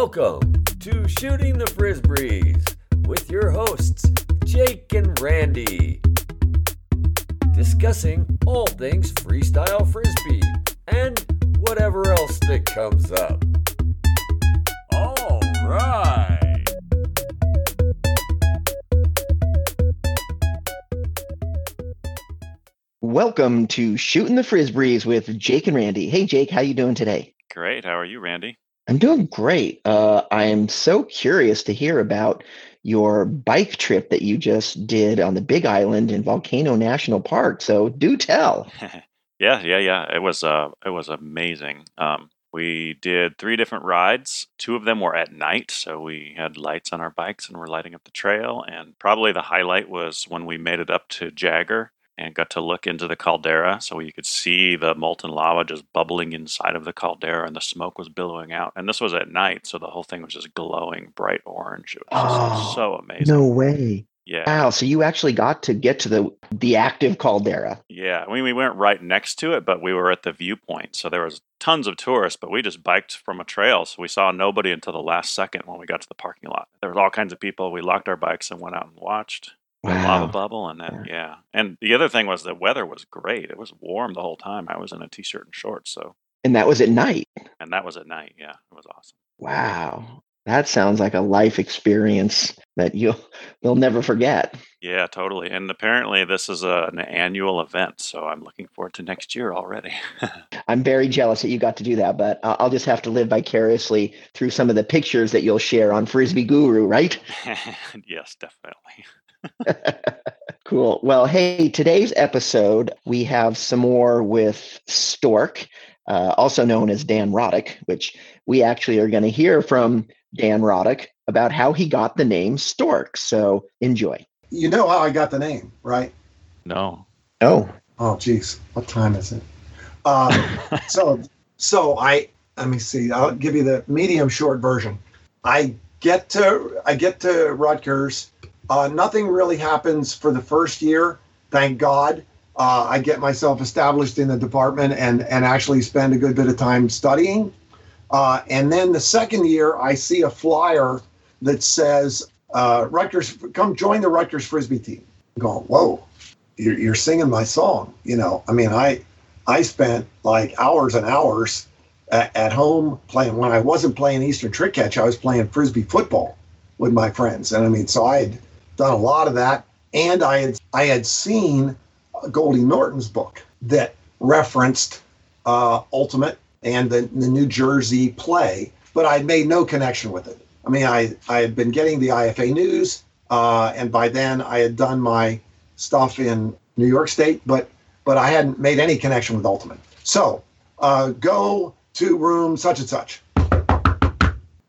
Welcome to Shooting the Frisbees with your hosts, Jake and Randy, discussing all things freestyle frisbee and whatever else that comes up. All right. Welcome to Shooting the Frisbees with Jake and Randy. Hey, Jake, how you doing today? Great. How are you, Randy? I'm doing great. I am so curious to hear about your bike trip that you just did on the Big Island in Volcano National Park. So do tell. Yeah. It was amazing. We did three different rides. Two of them were at night, so we had lights on our bikes and we're lighting up the trail. And probably the highlight was when we made it up to Jagger and got to look into the caldera, so you could see the molten lava just bubbling inside of the caldera, and the smoke was billowing out. And this was at night, so the whole thing was just glowing bright orange. It was so amazing. No way. Yeah. Wow, so you actually got to get to the active caldera. Yeah, I mean, we went right next to it, but we were at the viewpoint, so there was tons of tourists, but we just biked from a trail, so we saw nobody until the last second when we got to the parking lot. There was all kinds of people. We locked our bikes and went out and watched. Wow. Lava bubble, and then yeah. And the other thing was the weather was great. It was warm the whole time. I was in a t-shirt and shorts. And that was at night. And that was at night. Yeah, it was awesome. Wow, that sounds like a life experience that you'll never forget. Yeah, totally. And apparently this is an annual event, so I'm looking forward to next year already. I'm very jealous that you got to do that, but I'll just have to live vicariously through some of the pictures that you'll share on Frisbee Guru, right? Yes, definitely. Cool. Well, hey, today's episode, we have some more with Stork, also known as Dan Roddick, which we actually are going to hear from Dan Roddick about how he got the name Stork. So enjoy. You know how I got the name, right? No. Oh, geez. What time is it? Let me see. I'll give you the medium short version. I get to Rutgers. Nothing really happens for the first year, thank God. I get myself established in the department and actually spend a good bit of time studying. And then the second year, I see a flyer that says, Rutgers, come join the Rutgers Frisbee team. I'm going, whoa, you're singing my song. You know, I mean, I spent like hours and hours at home playing. When I wasn't playing Eastern trick catch, I was playing Frisbee football with my friends. And I mean, so I had done a lot of that, and I had seen Goldie Norton's book that referenced Ultimate and the New Jersey play, but I made no connection with it. I mean, I had been getting the IFA news, and by then I had done my stuff in New York State, but I hadn't made any connection with Ultimate. So go to room such and such.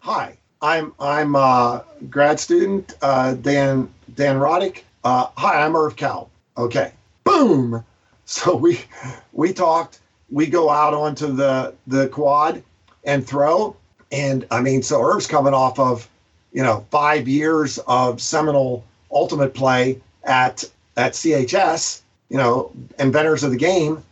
Hi. I'm a grad student, Dan Roddick. Hi, I'm Irv Cowell. Okay, boom. So we talked. We go out onto the quad and throw. And I mean, so Irv's coming off of 5 years of seminal ultimate play at CHS. Inventors of the game.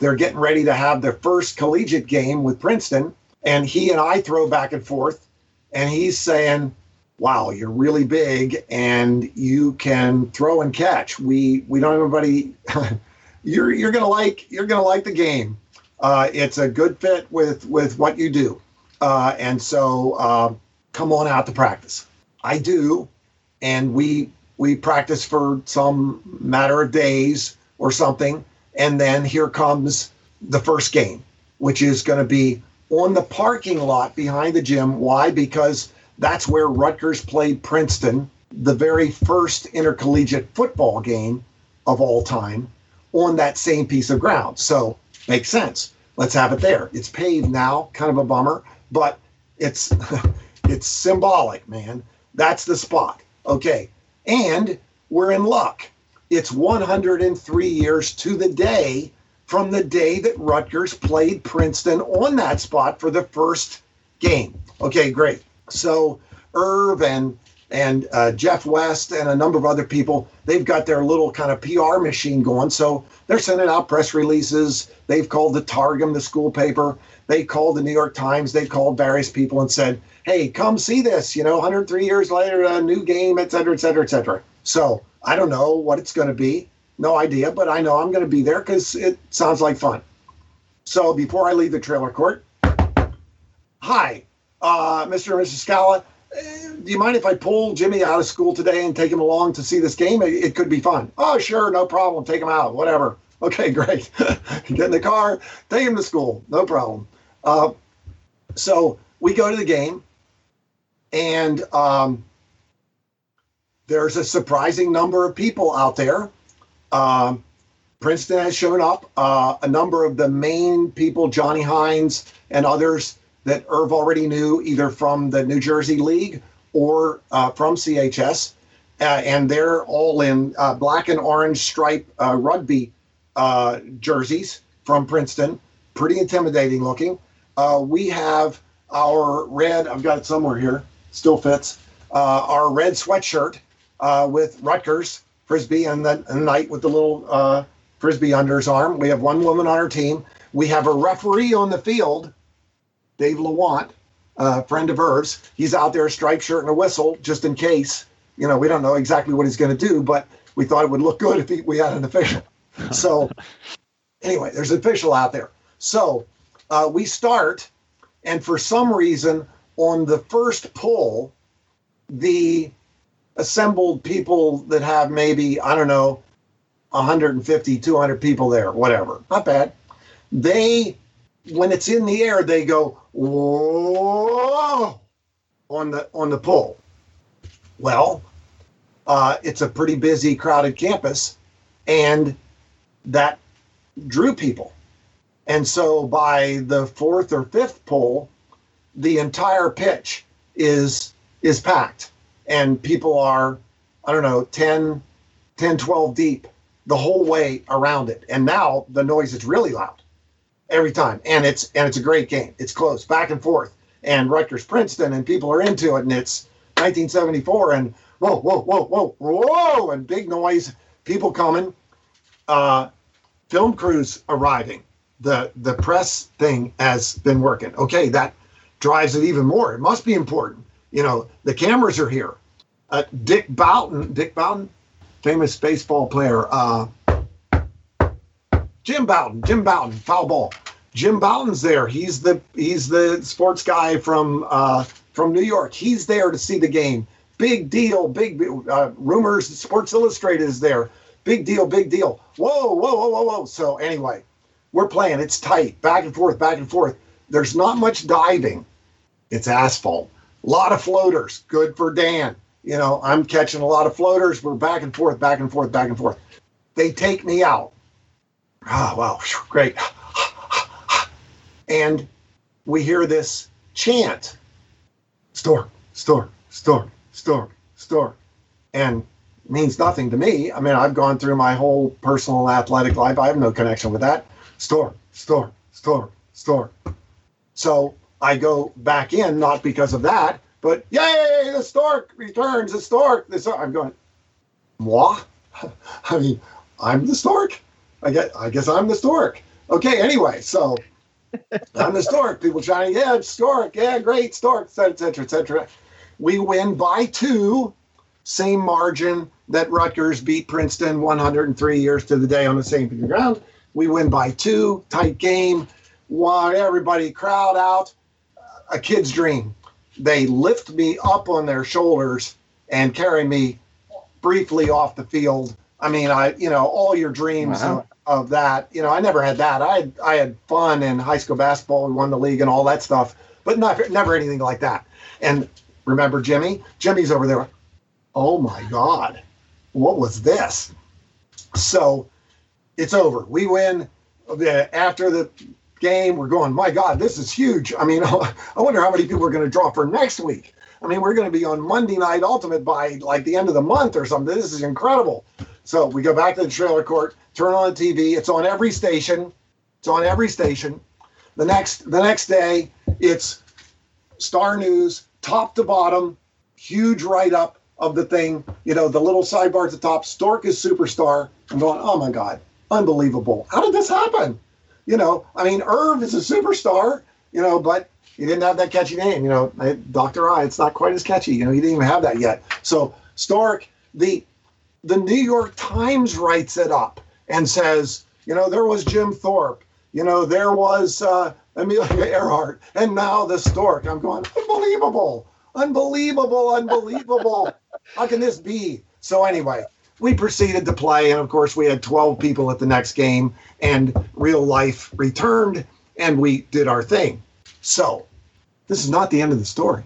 They're getting ready to have their first collegiate game with Princeton, and he and I throw back and forth. And he's saying, wow, you're really big and you can throw and catch. We don't have anybody. you're gonna like the game. It's a good fit with what you do. And so come on out to practice. I do, and we practice for some matter of days or something, and then here comes the first game, which is gonna be on the parking lot behind the gym. Why? Because that's where Rutgers played Princeton, the very first intercollegiate football game of all time, on that same piece of ground. So makes sense. Let's have it there. It's paved now, kind of a bummer, but it's symbolic, man. That's the spot. Okay. And we're in luck. It's 103 years to the day from the day that Rutgers played Princeton on that spot for the first game. Okay, great. So Irv and and Jeff West and a number of other people, they've got their little kind of PR machine going. So they're sending out press releases. They've called the Targum, the school paper. They called the New York Times. They called various people and said, hey, come see this, you know, 103 years later, a new game, et cetera, et cetera, et cetera. So I don't know what it's going to be. No idea, but I know I'm going to be there because it sounds like fun. So before I leave the trailer court, hi, Mr. and Mrs. Scala. Do you mind if I pull Jimmy out of school today and take him along to see this game? It could be fun. Oh, sure, no problem. Take him out, whatever. Okay, great. Get in the car, take him to school, no problem. So we go to the game, and there's a surprising number of people out there. Princeton has shown up. A number of the main people, Johnny Hines and others, that Irv already knew, either from the New Jersey League or from CHS. And they're all in black and orange stripe rugby jerseys from Princeton. Pretty intimidating looking. We have our red, I've got it somewhere here, still fits, our red sweatshirt with Rutgers Frisbee and the knight with the little Frisbee under his arm. We have one woman on our team. We have a referee on the field, Dave Lawant, a friend of Irv's. He's out there, a striped shirt and a whistle, just in case. You know, we don't know exactly what he's going to do, but we thought it would look good if we had an official. So anyway, there's an official out there. So we start, and for some reason, on the first pull, the assembled people that have maybe, I don't know, 150, 200 people there, whatever, not bad. They, when it's in the air, they go, whoa, on the pull. Well, it's a pretty busy, crowded campus, and that drew people. And so by the fourth or fifth pull, the entire pitch is packed, and people are, I don't know, 10, 12 deep the whole way around it. And now the noise is really loud every time, and it's a great game. It's close, back and forth, and Rutgers Princeton, and people are into it, and it's 1974, and whoa, whoa, whoa, whoa, whoa, and big noise, people coming, film crews arriving. The press thing has been working. Okay, that drives it even more. It must be important. You know, the cameras are here. Dick Boughton, famous baseball player, Jim Boughton, foul ball. Jim Boughton's there. He's the sports guy from New York. He's there to see the game. Big deal. Big rumors. Sports Illustrated is there. Big deal. Big deal. Whoa, whoa, whoa, whoa, whoa. So anyway, we're playing. It's tight, back and forth, back and forth. There's not much diving. It's asphalt. A lot of floaters. Good for Dan. You know, I'm catching a lot of floaters. We're back and forth, back and forth, back and forth. They take me out. Oh, wow, great. And we hear this chant, Stork, Stork, Stork, Stork, Stork. And it means nothing to me. I mean, I've gone through my whole personal athletic life. I have no connection with that. Stork, Stork, Stork, Stork. So I go back in, not because of that, but yay, the Stork returns, the Stork. I'm going, moi? I mean, I'm the Stork. I guess I'm the Stork. Okay, anyway, so I'm the Stork. People shouting, yeah, it's Stork. Yeah, great, Stork, et cetera, et cetera. We win by 2, same margin that Rutgers beat Princeton 103 years to the day on the same ground. We win by 2, tight game. Why, everybody crowd out. A kid's dream. They lift me up on their shoulders and carry me briefly off the field. I mean, all your dreams of that, you know, I never had that. I had fun in high school basketball and won the league and all that stuff, but never anything like that. And remember Jimmy? Jimmy's over there. Oh my God, what was this? So it's over. We win. After the game, we're going, my God, this is huge. I mean, I wonder how many people we're going to draw for next week. I mean, we're going to be on Monday Night Ultimate by like the end of the month or something. This is incredible. So we go back to the trailer court, turn on the TV. It's on every station. It's on every station. The next day, it's Star News, top to bottom, huge write-up of the thing, you know, the little sidebar at the top, Stork is superstar. I'm going, oh my God, unbelievable. How did this happen? You know, I mean, Irv is a superstar, you know, but he didn't have that catchy name. You know, Dr. I, it's not quite as catchy. You know, he didn't even have that yet. So Stork, the New York Times writes it up and says, you know, there was Jim Thorpe. You know, there was Amelia Earhart. And now the Stork. I'm going, unbelievable. Unbelievable, unbelievable. How can this be? So anyway, we proceeded to play. And, of course, we had 12 people at the next game. And real life returned. And we did our thing. So this is not the end of the story.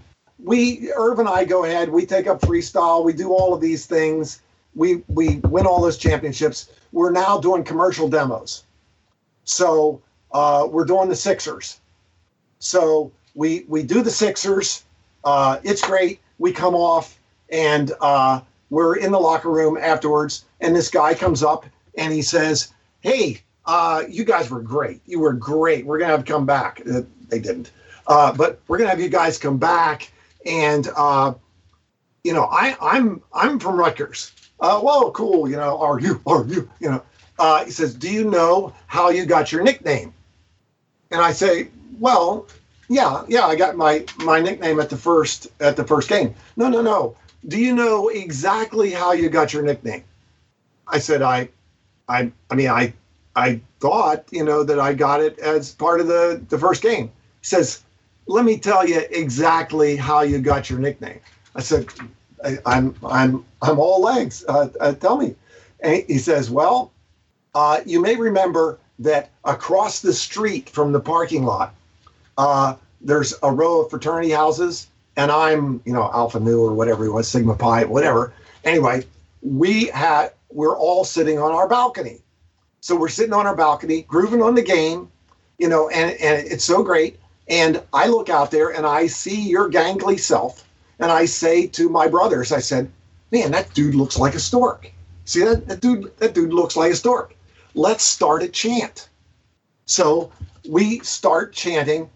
Irv and I go ahead. We take up freestyle. We do all of these things. We win all those championships. We're now doing commercial demos. So we're doing the Sixers. So we do the Sixers. It's great. We come off, and we're in the locker room afterwards, and this guy comes up, and he says, hey, you guys were great. You were great. We're going to have to come back. They didn't. But we're going to have you guys come back, and you know, I'm from Rutgers. Well, cool. You know, are you? You know, he says, do you know how you got your nickname? And I say, well, yeah, I got my nickname at the first game. No. Do you know exactly how you got your nickname? I said, I mean, I thought, you know, that I got it as part of the first game. He says, let me tell you exactly how you got your nickname. I said, I'm all legs. Tell me. And he says, well, you may remember that across the street from the parking lot, there's a row of fraternity houses, and I'm, you know, Alpha Nu or whatever it was, Sigma Pi, whatever. Anyway, we're all sitting on our balcony. So we're sitting on our balcony, grooving on the game, you know, and it's so great. And I look out there and I see your gangly self. And I say to my brothers, I said, man, that dude looks like a stork. See, that dude looks like a stork. Let's start a chant. So we start chanting.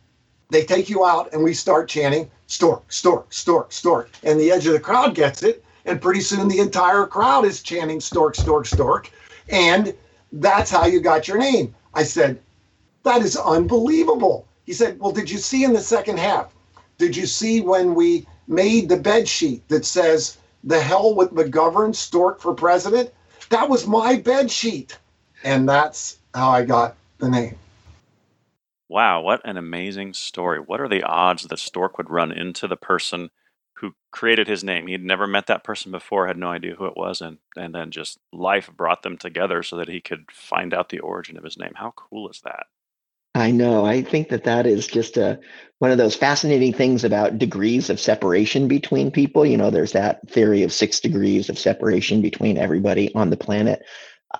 They take you out and we start chanting, stork, stork, stork, stork. And the edge of the crowd gets it. And pretty soon the entire crowd is chanting, stork, stork, stork. And that's how you got your name. I said, that is unbelievable. He said, well, did you see in the second half? Did you see when we made the bed sheet that says the hell with McGovern, Stork for president? That was my bed sheet. And that's how I got the name. Wow, what an amazing story. What are the odds that Stork would run into the person who created his name? He'd never met that person before, had no idea who it was, and then just life brought them together so that he could find out the origin of his name. How cool is that? I know. I think that is just one of those fascinating things about degrees of separation between people. You know, there's that theory of 6 degrees of separation between everybody on the planet.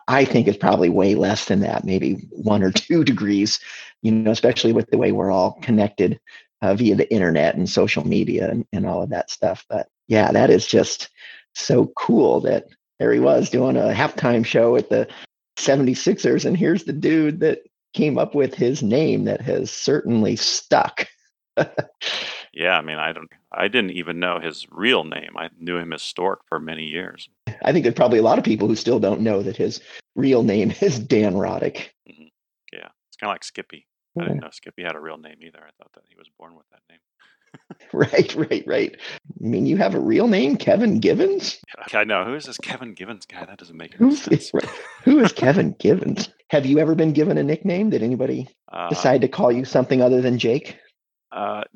I think it's probably way less than that, maybe 1 or 2 degrees, you know, especially with the way we're all connected via the internet and social media and all of that stuff. But yeah, that is just so cool that there he was doing a halftime show at the 76ers. And here's the dude that came up with his name that has certainly stuck. Yeah, I mean, I didn't even know his real name. I knew him as Stork for many years. I think there's probably a lot of people who still don't know that his real name is Dan Roddick. Mm-hmm. Yeah, it's kind of like Skippy. Yeah. I didn't know Skippy had a real name either. I thought that he was born with that name. Right. I mean, you have a real name, Kevin Givens? I know. Who is this Kevin Givens guy? That doesn't make any sense. Right. Who is Kevin Givens? Have you ever been given a nickname? Did anybody decide to call you something other than Jake?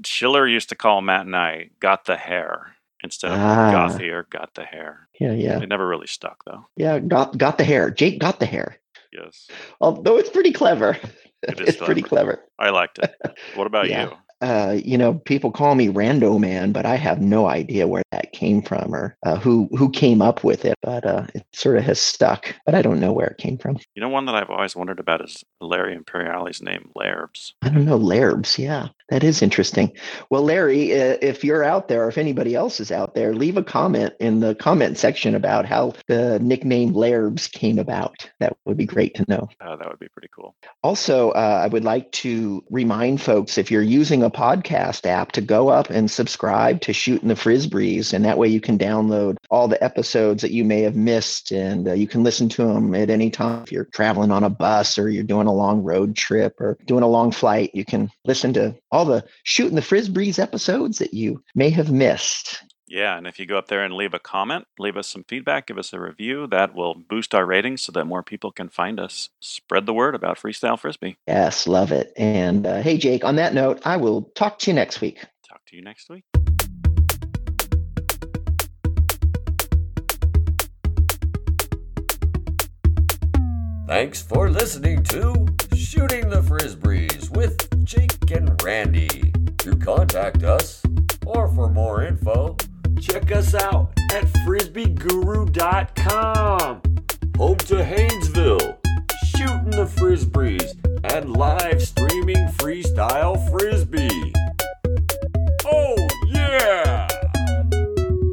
Schiller used to call Matt and I Got the Hair instead of Gothy or Got the Hair. Yeah. It never really stuck, though. Yeah, got the hair. Jake got the hair. Yes. Although it's pretty clever. It's pretty clever. I liked it. What about you? You know, people call me Rando Man, but I have no idea where that came from or who came up with it. But it sort of has stuck, but I don't know where it came from. You know, one that I've always wondered about is Larry Imperiale's name, Lairbs. I don't know, Lairbs. Yeah, that is interesting. Well, Larry, if you're out there, or if anybody else is out there, leave a comment in the comment section about how the nickname Lairbs came about. That would be great to know. That would be pretty cool. Also, I would like to remind folks, if you're using a podcast app to go up and subscribe to Shooting the Frisbees. And that way you can download all the episodes that you may have missed, and you can listen to them at any time. If you're traveling on a bus or you're doing a long road trip or doing a long flight, you can listen to all the Shooting the Frisbees episodes that you may have missed. Yeah, and if you go up there and leave a comment, leave us some feedback, give us a review, that will boost our ratings so that more people can find us. Spread the word about Freestyle Frisbee. Yes, love it. And hey, Jake, on that note, I will talk to you next week. Talk to you next week. Thanks for listening to Shooting the Frisbees with Jake and Randy. To contact us or for more info, check us out at frisbeeguru.com. Home to Haynesville, Shooting the Frisbees, and live streaming Freestyle Frisbee. Oh, yeah!